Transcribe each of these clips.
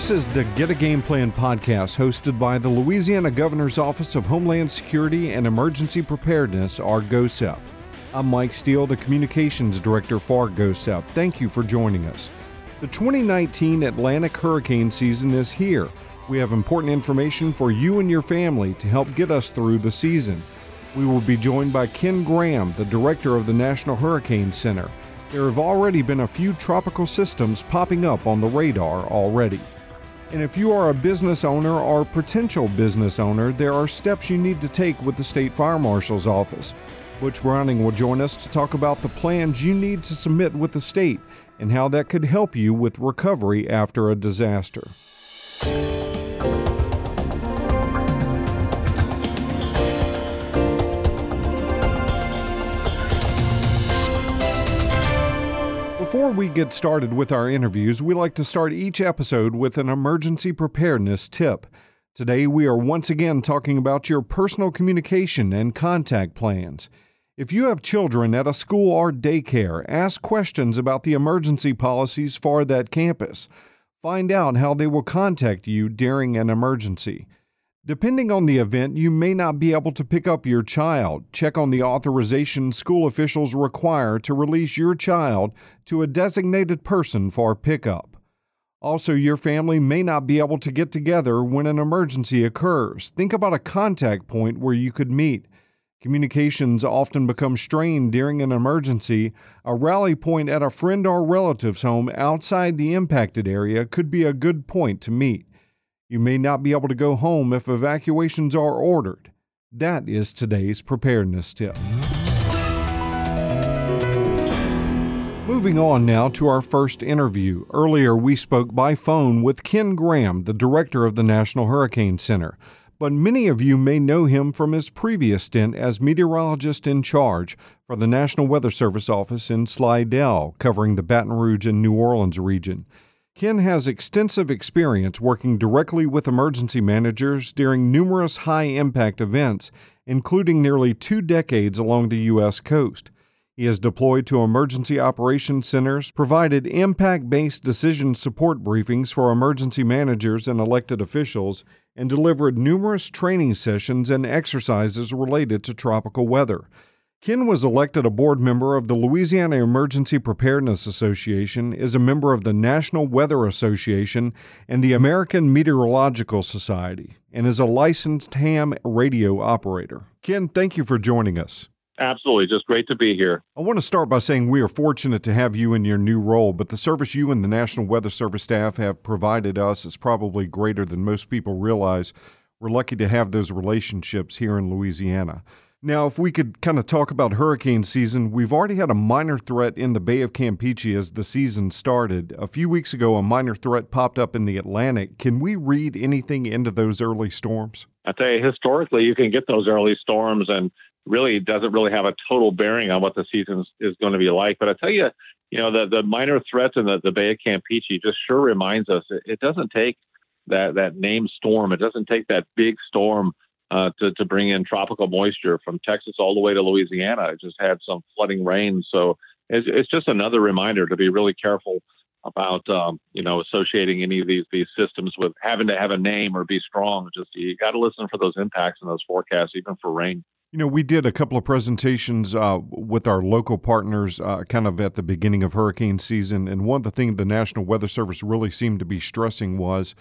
This is the Get A Game Plan Podcast, hosted by the Louisiana Governor's Office of Homeland Security and Emergency Preparedness, or GOHSEP. I'm Mike Steele, the Communications Director for GOHSEP. Thank you for joining us. The 2019 Atlantic Hurricane Season is here. We have important information for you and your family to help get us through the season. We will be joined by Ken Graham, the Director of the National Hurricane Center. There have already been a few tropical systems popping up on the radar already. And if you are a business owner or potential business owner, there are steps you need to take with the State Fire Marshal's Office. Butch Browning will join us to talk about the plans you need to submit with the state and how that could help you with recovery after a disaster. Before we get started with our interviews, we like to start each episode with an emergency preparedness tip. Today, we are once again talking about your personal communication and contact plans. If you have children at a school or daycare, ask questions about the emergency policies for that campus. Find out how they will contact you during an emergency. Depending on the event, you may not be able to pick up your child. Check on the authorization school officials require to release your child to a designated person for pickup. Also, your family may not be able to get together when an emergency occurs. Think about a contact point where you could meet. Communications often become strained during an emergency. A rally point at a friend or relative's home outside the impacted area could be a good point to meet. You may not be able to go home if evacuations are ordered. That is today's preparedness tip. Moving on now to our first interview. Earlier, we spoke by phone with Ken Graham, the director of the National Hurricane Center. But many of you may know him from his previous stint as meteorologist in charge for the National Weather Service office in Slidell, covering the Baton Rouge and New Orleans region. Ken has extensive experience working directly with emergency managers during numerous high-impact events, including nearly 2 decades along the U.S. coast. He has deployed to emergency operations centers, provided impact-based decision support briefings for emergency managers and elected officials, and delivered numerous training sessions and exercises related to tropical weather. Ken was elected a board member of the Louisiana Emergency Preparedness Association, is a member of the National Weather Association and the American Meteorological Society, and is a licensed ham radio operator. Ken, thank you for joining us. Absolutely. Just great to be here. I want to start by saying we are fortunate to have you in your new role, but the service you and the National Weather Service staff have provided us is probably greater than most people realize. We're lucky to have those relationships here in Louisiana. Now, if we could kind of talk about hurricane season, we've already had a minor threat in the Bay of Campeche as the season started. A few weeks ago, a minor threat popped up in the Atlantic. Can we read anything into those early storms? I tell you, historically, you can get those early storms, and really doesn't really have a total bearing on what the season is going to be like. But I tell you, the minor threats in the Bay of Campeche just sure reminds us it doesn't take that named storm. It doesn't take that big storm to bring in tropical moisture from Texas all the way to Louisiana. It just had some flooding rain. So it's just another reminder to be really careful about, associating any of these systems with having to have a name or be strong. Just, you got to listen for those impacts and those forecasts, even for rain. We did a couple of presentations with our local partners kind of at the beginning of hurricane season. And one of the things the National Weather Service really seemed to be stressing was,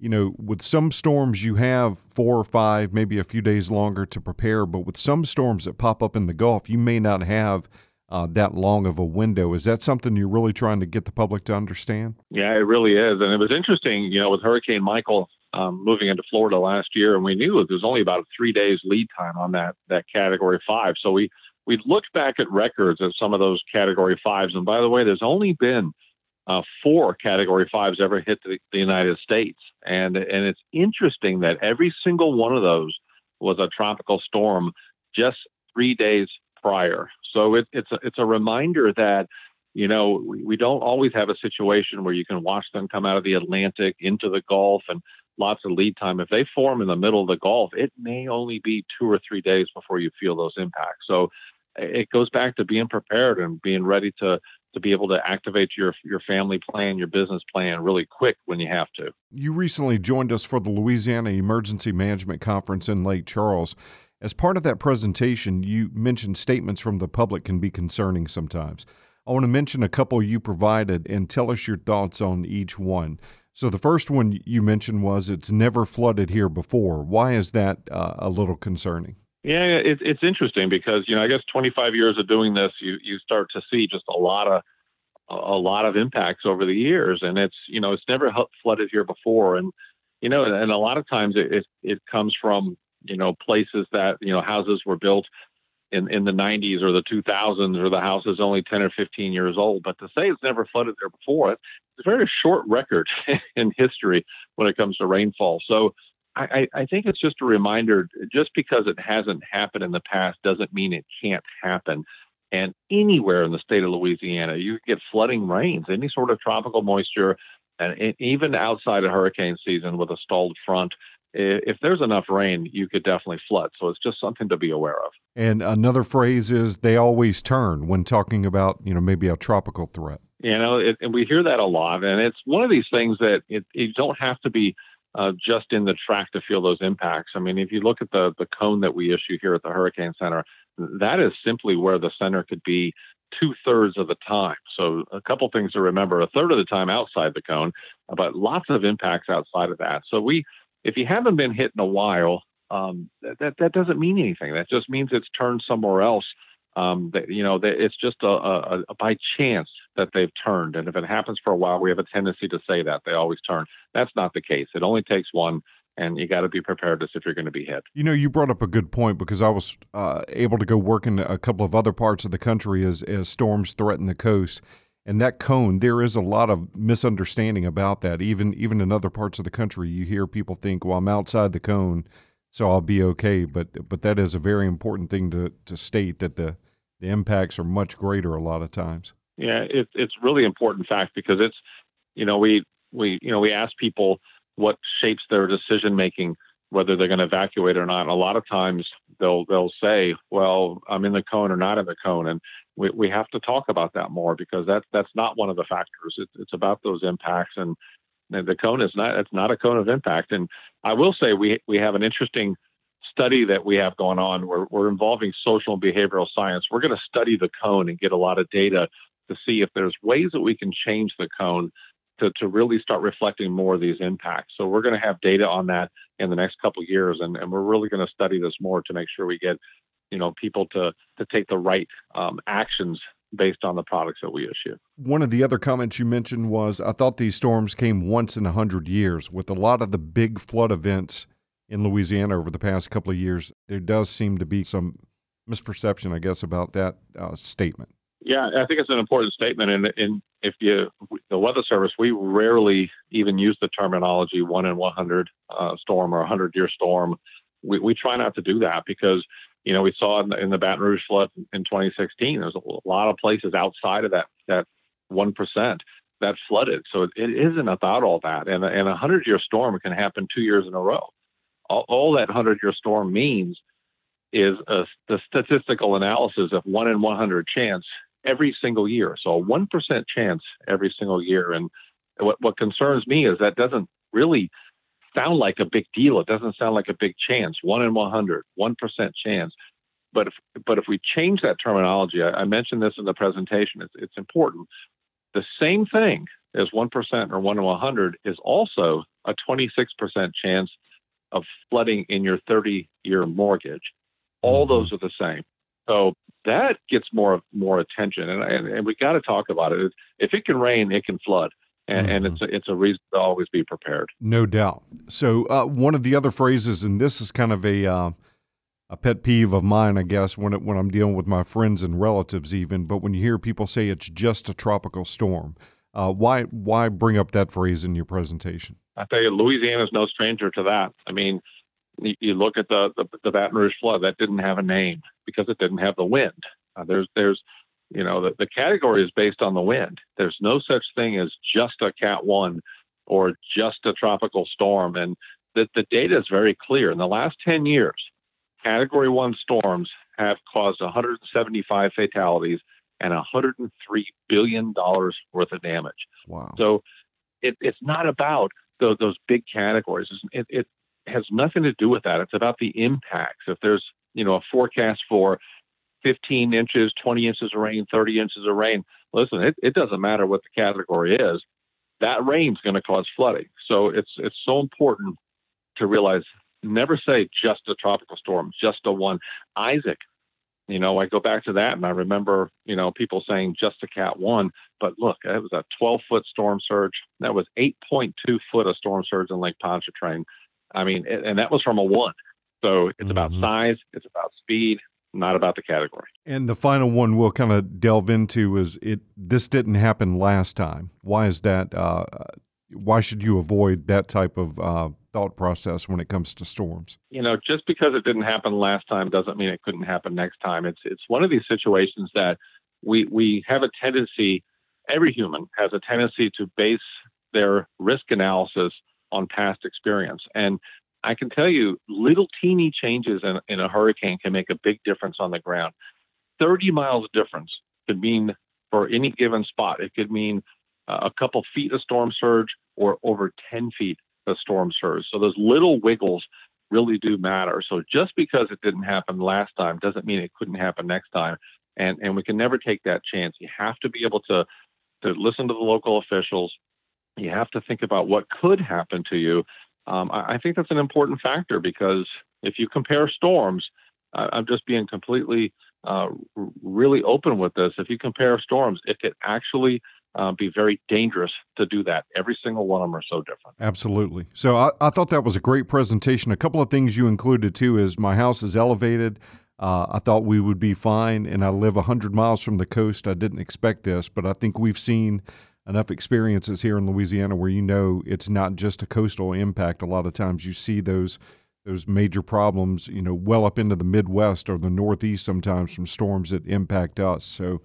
with some storms, you have 4 or 5, maybe a few days longer to prepare. But with some storms that pop up in the Gulf, you may not have that long of a window. Is that something you're really trying to get the public to understand? Yeah, it really is. And it was interesting, with Hurricane Michael moving into Florida last year, and we knew there was only about a 3 days lead time on that Category 5. So we looked back at records of some of those Category 5s. And by the way, there's only been 4 Category 5s ever hit the United States. And it's interesting that every single one of those was a tropical storm just 3 days prior. So it's a reminder that, we don't always have a situation where you can watch them come out of the Atlantic into the Gulf and lots of lead time. If they form in the middle of the Gulf, it may only be 2 or 3 days before you feel those impacts. So it goes back to being prepared and being ready to to be able to activate your family plan, your business plan really quick when you have to. You recently joined us for the Louisiana Emergency Management Conference in Lake Charles. As part of that presentation, you mentioned statements from the public can be concerning sometimes. I want to mention a couple you provided and tell us your thoughts on each one. So the first one you mentioned was, it's never flooded here before. Why is that a little concerning? Yeah, it's interesting because, I guess 25 years of doing this, you start to see just a lot of impacts over the years. And it's, it's never flooded here before. And, and a lot of times it comes from, places that, houses were built in the 90s or the 2000s, or the house is only 10 or 15 years old. But to say it's never flooded there before, it's a very short record in history when it comes to rainfall. So I think it's just a reminder, just because it hasn't happened in the past doesn't mean it can't happen. And anywhere in the state of Louisiana, you get flooding rains, any sort of tropical moisture, and even outside of hurricane season with a stalled front, if there's enough rain, you could definitely flood. So it's just something to be aware of. And another phrase is, they always turn, when talking about, maybe a tropical threat. And we hear that a lot. And it's one of these things that you don't have to be just in the track to feel those impacts. I mean, if you look at the cone that we issue here at the Hurricane Center, that is simply where the center could be 2/3 of the time. So a couple things to remember: 1/3 of the time outside the cone, but lots of impacts outside of that. So if you haven't been hit in a while, that doesn't mean anything. That just means it's turned somewhere else. It's just a by chance that they've turned. And if it happens for a while, we have a tendency to say that they always turn. That's not the case. It only takes one, and you got to be prepared as if you're going to be hit. You brought up a good point, because I was able to go work in a couple of other parts of the country as storms threaten the coast. And that cone, there is a lot of misunderstanding about that. Even in other parts of the country, you hear people think, well, I'm outside the cone, so I'll be okay. But that is a very important thing to state, that the impacts are much greater a lot of times. Yeah, it's really important fact, because it's, we ask people what shapes their decision making, whether they're going to evacuate or not. And a lot of times they'll say, well, I'm in the cone or not in the cone. And we have to talk about that more, because that's not one of the factors. It's about those impacts, and the cone is not, it's not a cone of impact. And I will say we have an interesting study that we have going on. We're involving social and behavioral science. We're going to study the cone and get a lot of data to see if there's ways that we can change the cone to really start reflecting more of these impacts. So we're going to have data on that in the next couple of years, and we're really going to study this more to make sure we get people to take the right actions based on the products that we issue. One of the other comments you mentioned was, I thought these storms came once in 100 years. With a lot of the big flood events in Louisiana over the past couple of years, there does seem to be some misperception, I guess, about that statement. Yeah, I think it's an important statement, and the Weather Service, we rarely even use the terminology 1 in 100 storm or 100-year storm. We try not to do that, because, we saw in the Baton Rouge flood in 2016, there's a lot of places outside of that 1% that flooded. So it isn't about all that, and a 100-year storm can happen 2 years in a row. All that 100-year storm means is the statistical analysis of 1 in 100 chance every single year. So a 1% chance every single year. And what concerns me is that doesn't really sound like a big deal. It doesn't sound like a big chance, 1 in 100, 1% chance. But if we change that terminology, I mentioned this in the presentation, it's important. The same thing as 1% or 1 in 100 is also a 26% chance of flooding in your 30-year mortgage. All those are the same. So that gets more attention, and we got to talk about it. If it can rain, it can flood, and it's a reason to always be prepared. No doubt. So one of the other phrases, and this is kind of a pet peeve of mine, I guess, when I'm dealing with my friends and relatives even, but when you hear people say it's just a tropical storm, why bring up that phrase in your presentation? I tell you, Louisiana's no stranger to that. I mean, you look at the Baton Rouge flood, that didn't have a name because it didn't have the wind. The category is based on the wind. There's no such thing as just a Cat 1 or just a tropical storm. And the data is very clear. In the last 10 years, Category 1 storms have caused 175 fatalities and $103 billion worth of damage. Wow. So it's not about those big categories. It has nothing to do with that. It's about the impacts. If there's, a forecast for 15 inches, 20 inches of rain, 30 inches of rain, listen, it doesn't matter what the category is. That rain's going to cause flooding. So it's so important to realize, never say just a tropical storm, just a one. Isaac, I go back to that and I remember, people saying just a Cat 1, but look, it was a 12-foot storm surge. That was 8.2 foot of storm surge in Lake Pontchartrain. And that was from a 1. So it's about size, it's about speed, not about the category. And the final one we'll kind of delve into is this didn't happen last time. Why is that? Why should you avoid that type of thought process when it comes to storms? Just because it didn't happen last time doesn't mean it couldn't happen next time. It's one of these situations that we have a tendency, every human has a tendency to base their risk analysis on past experience. And I can tell you, little teeny changes in a hurricane can make a big difference on the ground. 30 miles difference could mean, for any given spot, it could mean a couple feet of storm surge or over 10 feet of storm surge. So those little wiggles really do matter. So just because it didn't happen last time doesn't mean it couldn't happen next time. And we can never take that chance. You have to be able to listen to the local officials. You have to think about what could happen to you. I think that's an important factor, because if you compare storms, I'm just being completely really open with this. If you compare storms, it could actually be very dangerous to do that. Every single one of them are so different. Absolutely. So I thought that was a great presentation. A couple of things you included too is my house is elevated. I thought we would be fine, and I live 100 miles from the coast. I didn't expect this, but I think we've seen enough experiences here in Louisiana where it's not just a coastal impact. A lot of times you see those major problems, well up into the Midwest or the Northeast sometimes from storms that impact us. So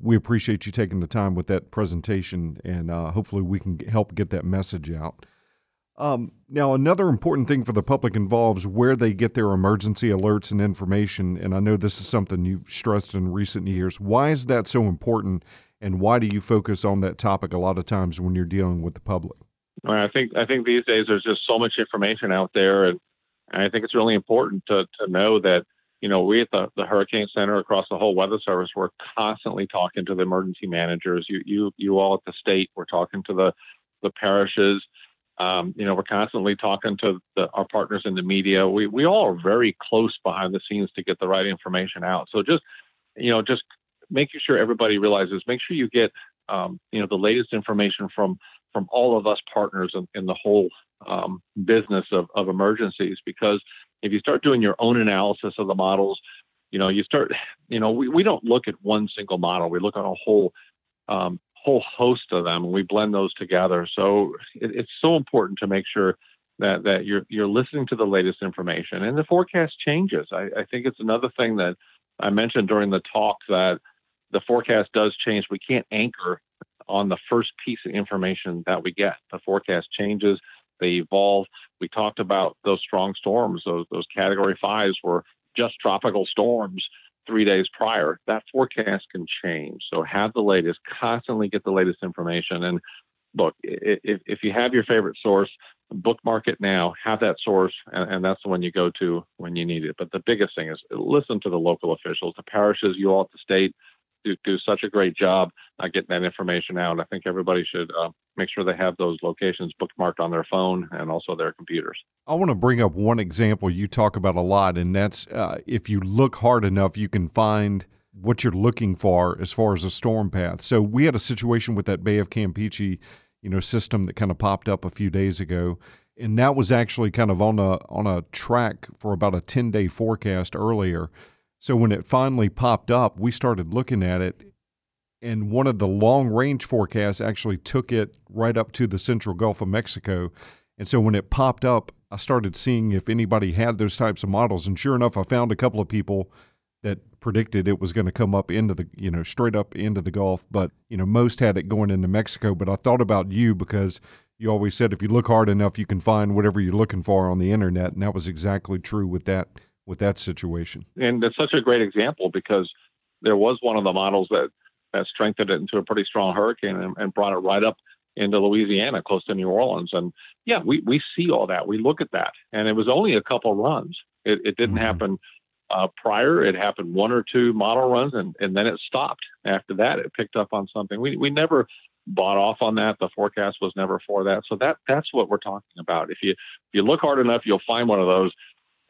we appreciate you taking the time with that presentation, and hopefully we can help get that message out. Now, another important thing for the public involves where they get their emergency alerts and information, and I know this is something you've stressed in recent years. Why is that so important? And why do you focus on that topic a lot of times when you're dealing with the public? I think these days there's just so much information out there, and I think it's really important to know that, we at the Hurricane Center across the whole Weather Service, we're constantly talking to the emergency managers. You all at the state, we're talking to the parishes. We're constantly talking to our partners in the media. We all are very close behind the scenes to get the right information out. So just making sure everybody realizes, make sure you get, the latest information from all of us partners in the whole business of emergencies, because if you start doing your own analysis of the models, we don't look at one single model. We look at a whole host of them, and we blend those together. So it's so important to make sure that you're listening to the latest information, and the forecast changes. I think it's another thing that I mentioned during the talk, that the forecast does change. We can't anchor on the first piece of information that we get. The forecast changes, they evolve. We talked about those strong storms. Those Category 5s were just tropical storms 3 days prior. That forecast can change. So have the latest, constantly get the latest information. And look, if you have your favorite source, bookmark it now, have that source, and that's the one you go to when you need it. But the biggest thing is listen to the local officials. The parishes, you all at the state, do such a great job getting that information out. I think everybody should make sure they have those locations bookmarked on their phone and also their computers. I want to bring up one example you talk about a lot, and that's if you look hard enough, you can find what you're looking for as far as a storm path. So we had a situation with that Bay of Campeche, system that kind of popped up a few days ago, and that was actually kind of on a track for about a 10-day forecast earlier. So when it finally popped up, we started looking at it, and one of the long-range forecasts actually took it right up to the central Gulf of Mexico. And so when it popped up, I started seeing if anybody had those types of models, and sure enough, I found a couple of people that predicted it was going to come up into the, straight up into the Gulf. But, most had it going into Mexico. But I thought about you, because you always said if you look hard enough, you can find whatever you're looking for on the internet. And that was exactly true with that situation. And that's such a great example, because there was one of the models that strengthened it into a pretty strong hurricane and brought it right up into Louisiana, close to New Orleans. And yeah, we see all that. We look at that. And it was only a couple runs. It didn't happen prior. It happened one or two model runs, and then it stopped. After that, it picked up on something. We never bought off on that. The forecast was never for that. So that's what we're talking about. If you look hard enough, you'll find one of those,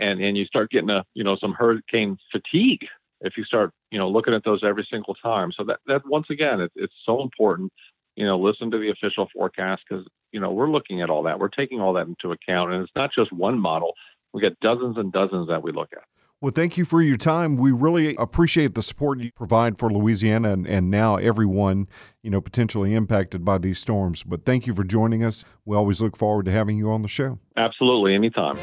and you start getting some hurricane fatigue if you start looking at those every single time. So that once again, it's so important. Listen to the official forecast, because we're looking at all that. We're taking all that into account, and it's not just one model. We got dozens and dozens that we look at. Well, thank you for your time. We really appreciate the support you provide for Louisiana and now everyone, potentially impacted by these storms. But thank you for joining us. We always look forward to having you on the show. Absolutely, anytime.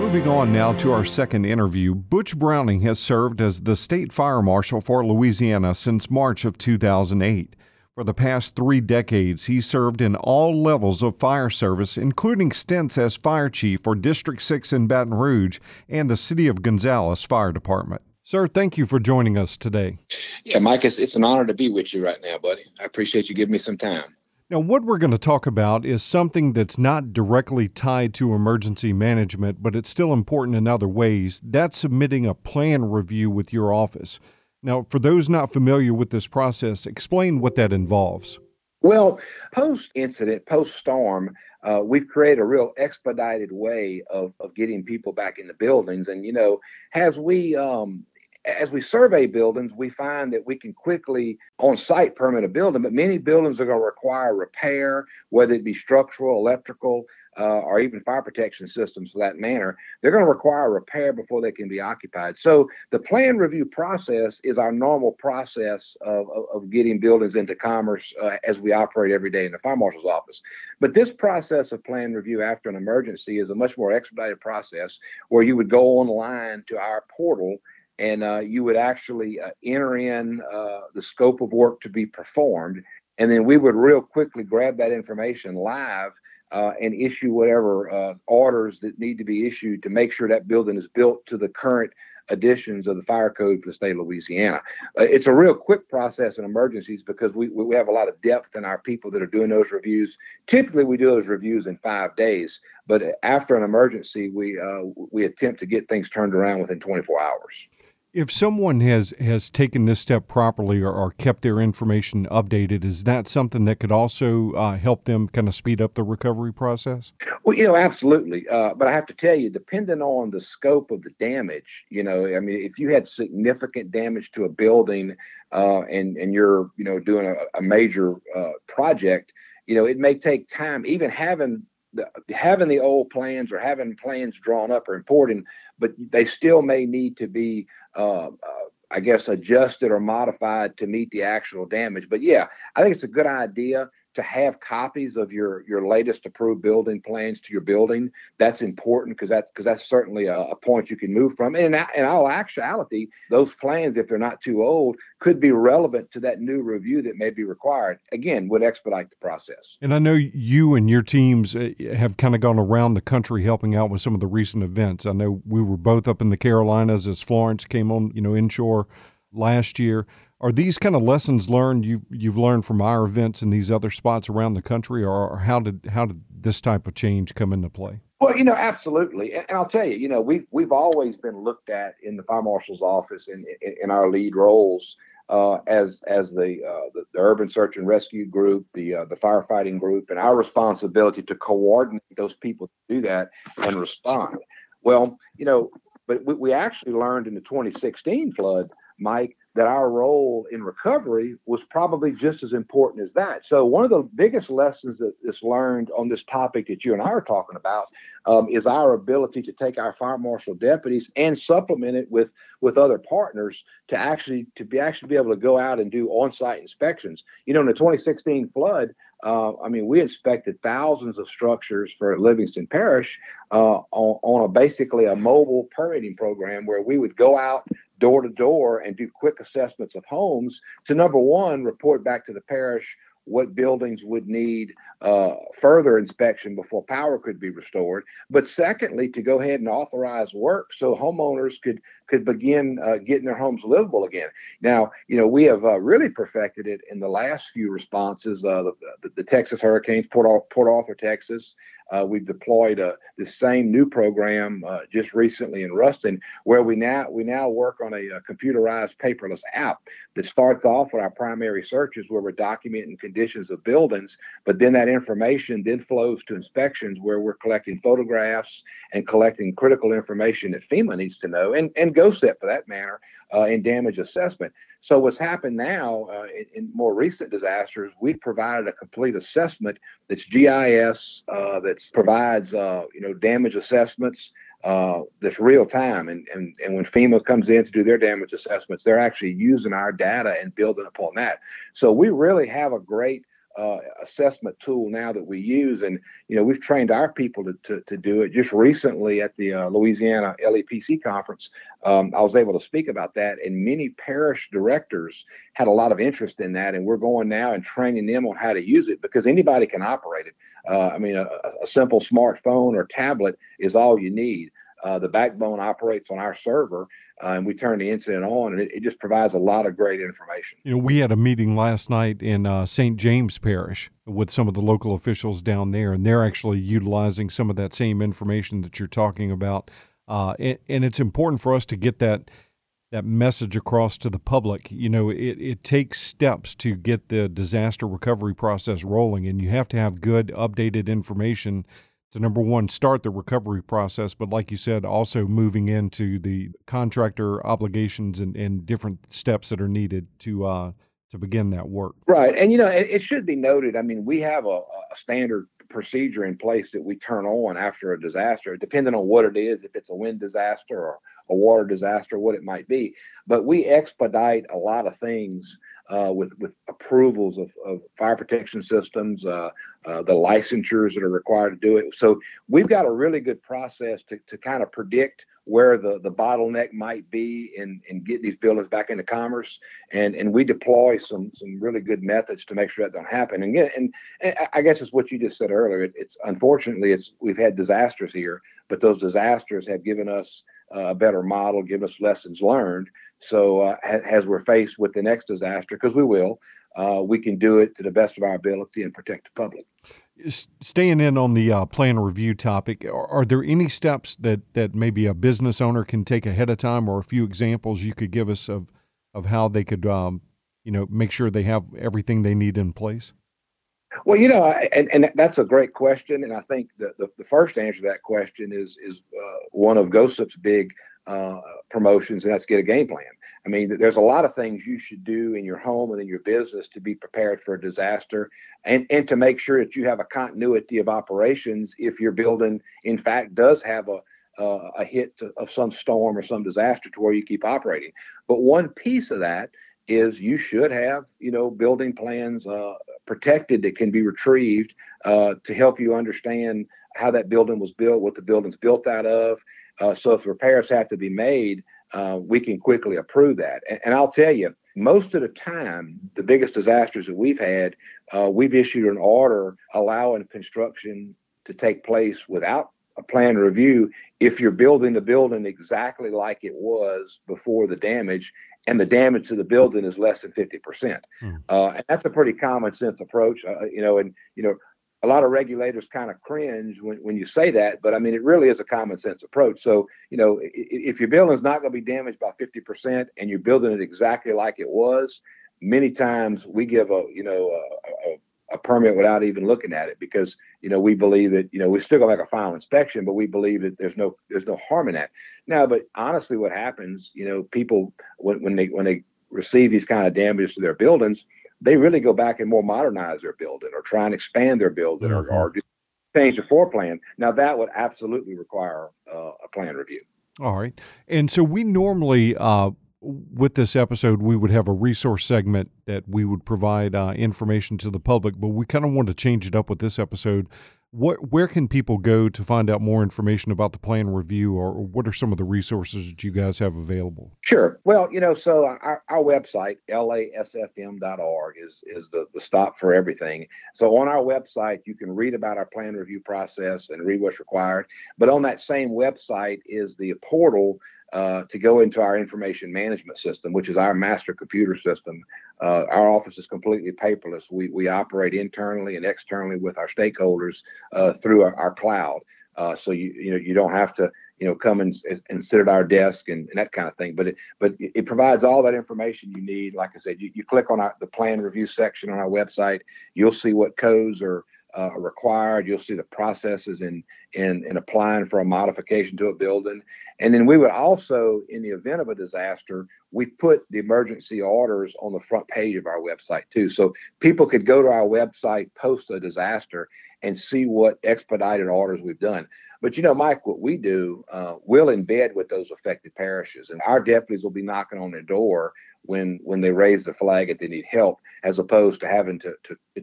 Moving on now to our second interview, Butch Browning has served as the State Fire Marshal for Louisiana since March of 2008. For the past 3 decades, he served in all levels of fire service, including stints as Fire Chief for District 6 in Baton Rouge and the City of Gonzales Fire Department. Sir, thank you for joining us today. Yeah, Mike, it's an honor to be with you right now, buddy. I appreciate you giving me some time. Now, what we're going to talk about is something that's not directly tied to emergency management, but it's still important in other ways. That's submitting a plan review with your office. Now, for those not familiar with this process, explain what that involves. Well, post-incident, post-storm, we've created a real expedited way of getting people back in the buildings. And, as we survey buildings, we find that we can quickly on-site permit a building, but many buildings are going to require repair, whether it be structural, electrical, or even fire protection systems for that matter. They're going to require repair before they can be occupied. So the plan review process is our normal process of getting buildings into commerce as we operate every day in the fire marshal's office. But this process of plan review after an emergency is a much more expedited process where you would go online to our portal and you would actually enter in the scope of work to be performed. And then we would real quickly grab that information live and issue whatever orders that need to be issued to make sure that building is built to the current additions of the fire code for the state of Louisiana. It's a real quick process in emergencies because we have a lot of depth in our people that are doing those reviews. Typically, we do those reviews in 5 days, but after an emergency, we attempt to get things turned around within 24 hours. If someone has taken this step properly or kept their information updated, is that something that could also help them kind of speed up the recovery process? Well, absolutely. But I have to tell you, depending on the scope of the damage, if you had significant damage to a building and you're, doing a major project, it may take time, even having the old plans or having plans drawn up are important, but they still may need to be, adjusted or modified to meet the actual damage. But yeah, I think it's a good idea to have copies of your latest approved building plans to your building. That's important because that's certainly a point you can move from. And in all actuality, those plans, if they're not too old, could be relevant to that new review that may be required. Again, would expedite the process. And I know you and your teams have kind of gone around the country helping out with some of the recent events. I know we were both up in the Carolinas as Florence came on, inshore last year. Are these kind of lessons learned you've learned from our events in these other spots around the country, or how did this type of change come into play? Well, absolutely. And I'll tell you, we've always been looked at in the fire marshal's office in our lead roles as the urban search and rescue group, the firefighting group, and our responsibility to coordinate those people to do that and respond. Well, but we actually learned in the 2016 flood, Mike, that our role in recovery was probably just as important as that. So one of the biggest lessons that is learned on this topic that you and I are talking about is our ability to take our fire marshal deputies and supplement it with other partners to actually be able to go out and do on-site inspections. In the 2016 flood, we inspected thousands of structures for Livingston Parish on basically a mobile permitting program where we would go out, door to door and do quick assessments of homes to, number one, report back to the parish what buildings would need further inspection before power could be restored. But secondly, to go ahead and authorize work so homeowners could begin getting their homes livable again. Now, you know, we have really perfected it in the last few responses, the Texas hurricanes, Port Arthur, Texas. We've deployed the same new program just recently in Ruston, where we now work on a computerized paperless app that starts off with our primary searches where we're documenting conditions of buildings, but then that information then flows to inspections where we're collecting photographs and collecting critical information that FEMA needs to know and GOHSEP for that matter in damage assessment. So what's happened now in more recent disasters, we've provided a complete assessment that's GIS, that provides damage assessments that's real time. And when FEMA comes in to do their damage assessments, they're actually using our data and building upon that. So we really have a great assessment tool now that we use. And, you know, we've trained our people to do it. Just recently at the Louisiana LEPC conference, I was able to speak about that, and many parish directors had a lot of interest in that. And we're going now and training them on how to use it, because anybody can operate it. A simple smartphone or tablet is all you need. The backbone operates on our server, and we turn the incident on, and it just provides a lot of great information. You know, we had a meeting last night in St. James Parish with some of the local officials down there, and they're actually utilizing some of that same information that you're talking about. And it's important for us to get that message across to the public. You know, it takes steps to get the disaster recovery process rolling, and you have to have good, updated information to, number one, start the recovery process, but like you said, also moving into the contractor obligations and different steps that are needed to begin that work. Right. And, you know, it should be noted, I mean, we have a standard procedure in place that we turn on after a disaster, depending on what it is, if it's a wind disaster or a water disaster, what it might be. But we expedite a lot of things with approvals of fire protection systems, the licensures that are required to do it. So we've got a really good process to kind of predict where the bottleneck might be and get these buildings back into commerce. And we deploy some really good methods to make sure that don't happen. And again, and I guess it's what you just said earlier. It's unfortunately we've had disasters here, but those disasters have given us a better model, given us lessons learned. So as we're faced with the next disaster, because we will, we can do it to the best of our ability and protect the public. Staying in on the plan review topic, are there any steps that maybe a business owner can take ahead of time, or a few examples you could give us of how they could make sure they have everything they need in place? Well, you know, and that's a great question. And I think the first answer to that question is one of GOHSEP's big promotions, and that's Get A Game Plan. I mean, there's a lot of things you should do in your home and in your business to be prepared for a disaster and to make sure that you have a continuity of operations if your building, in fact, does have a hit of some storm or some disaster to where you keep operating. But one piece of that is you should have, you know, building plans protected that can be retrieved to help you understand how that building was built, what the building's built out of. So if repairs have to be made, we can quickly approve that. And I'll tell you, most of the time, the biggest disasters that we've had, we've issued an order allowing construction to take place without a plan review if you're building the building exactly like it was before the damage, and the damage to the building is less than 50%. And that's a pretty common sense approach, a lot of regulators kind of cringe when you say that, but I mean, it really is a common sense approach. So, you know, if your building is not going to be damaged by 50% and you're building it exactly like it was, many times we give a permit without even looking at it, because, you know, we believe that, you know, we still go back a final inspection, but we believe that there's no harm in that. Now, but honestly, what happens, you know, people, when they receive these kind of damages to their buildings, they really go back and more modernize their building or try and expand their building or change the floor plan. Now, that would absolutely require a plan review. All right. And so we normally, with this episode, we would have a resource segment that we would provide information to the public, but we kind of wanted to change it up with this episode where can people go to find out more information about the plan review, or what are some of the resources that you guys have available? Sure. Well, so our website, lasfm.org, is the stop for everything. So on our website, you can read about our plan review process and read what's required. But on that same website is the portal to go into our information management system, which is our master computer system. Our office is completely paperless. We operate internally and externally with our stakeholders through our cloud. So you don't have to come and sit at our desk and that kind of thing. But it provides all that information you need. Like I said, you click on the plan review section on our website, you'll see what codes are required. You'll see the processes in applying for a modification to a building. And then we would also, in the event of a disaster, we put the emergency orders on the front page of our website too. So people could go to our website, post a disaster, and see what expedited orders we've done. But Mike, what we do, we'll embed with those affected parishes, and our deputies will be knocking on their door when they raise the flag that they need help, as opposed to having to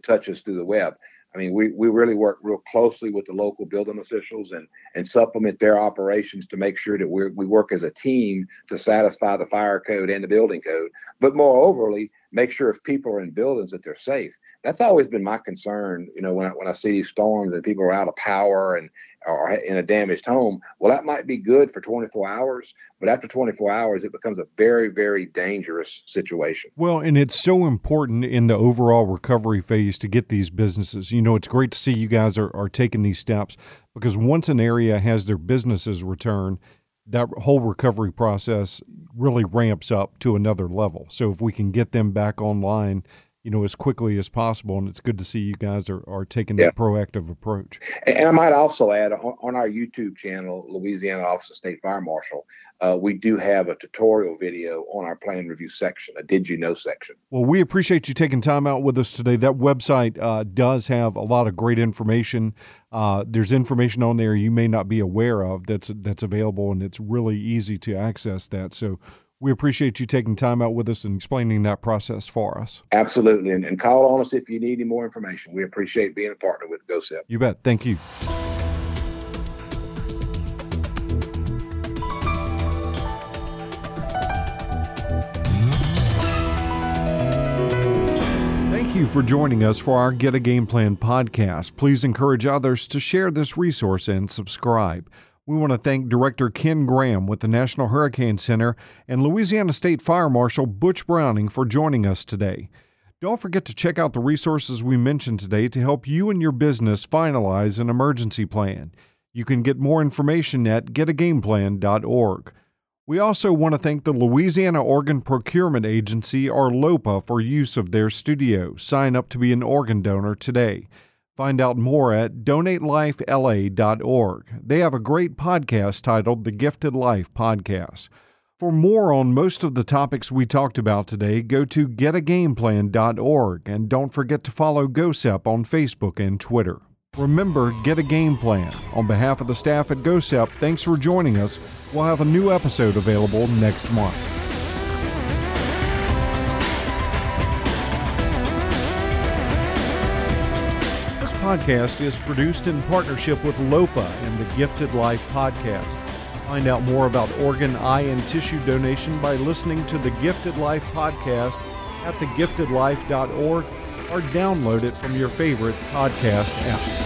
touch us through the web. I mean, we really work real closely with the local building officials and supplement their operations to make sure that we work as a team to satisfy the fire code and the building code. But moreoverly, make sure if people are in buildings that they're safe. That's always been my concern, when I see these storms and people are out of power and or in a damaged home. Well, that might be good for 24 hours, but after 24 hours, it becomes a very, very dangerous situation. Well, and it's so important in the overall recovery phase to get these businesses. It's great to see you guys are taking these steps, because once an area has their businesses return, that whole recovery process really ramps up to another level. So if we can get them back online, as quickly as possible. And it's good to see you guys are taking that proactive approach. And I might also add, on our YouTube channel, Louisiana Office of State Fire Marshal, we do have a tutorial video on our plan review section, a Did You Know section. Well, we appreciate you taking time out with us today. That website does have a lot of great information. There's information on there you may not be aware of that's available, and it's really easy to access that. So we appreciate you taking time out with us and explaining that process for us. Absolutely. And call on us if you need any more information. We appreciate being a partner with GOHSEP. You bet. Thank you. Thank you for joining us for our Get a Game Plan podcast. Please encourage others to share this resource and subscribe. We want to thank Director Ken Graham with the National Hurricane Center and Louisiana State Fire Marshal Butch Browning for joining us today. Don't forget to check out the resources we mentioned today to help you and your business finalize an emergency plan. You can get more information at getagameplan.org. We also want to thank the Louisiana Organ Procurement Agency, or LOPA, for use of their studio. Sign up to be an organ donor today. Find out more at DonateLifeLA.org. They have a great podcast titled The Gifted Life Podcast. For more on most of the topics we talked about today, go to getagameplan.org, and don't forget to follow GOHSEP on Facebook and Twitter. Remember, Get a Game Plan. On behalf of the staff at GOHSEP, thanks for joining us. We'll have a new episode available next month. Podcast is produced in partnership with LOPA and the Gifted Life Podcast. Find out more about organ, eye, and tissue donation by listening to the Gifted Life Podcast at thegiftedlife.org, or download it from your favorite podcast app.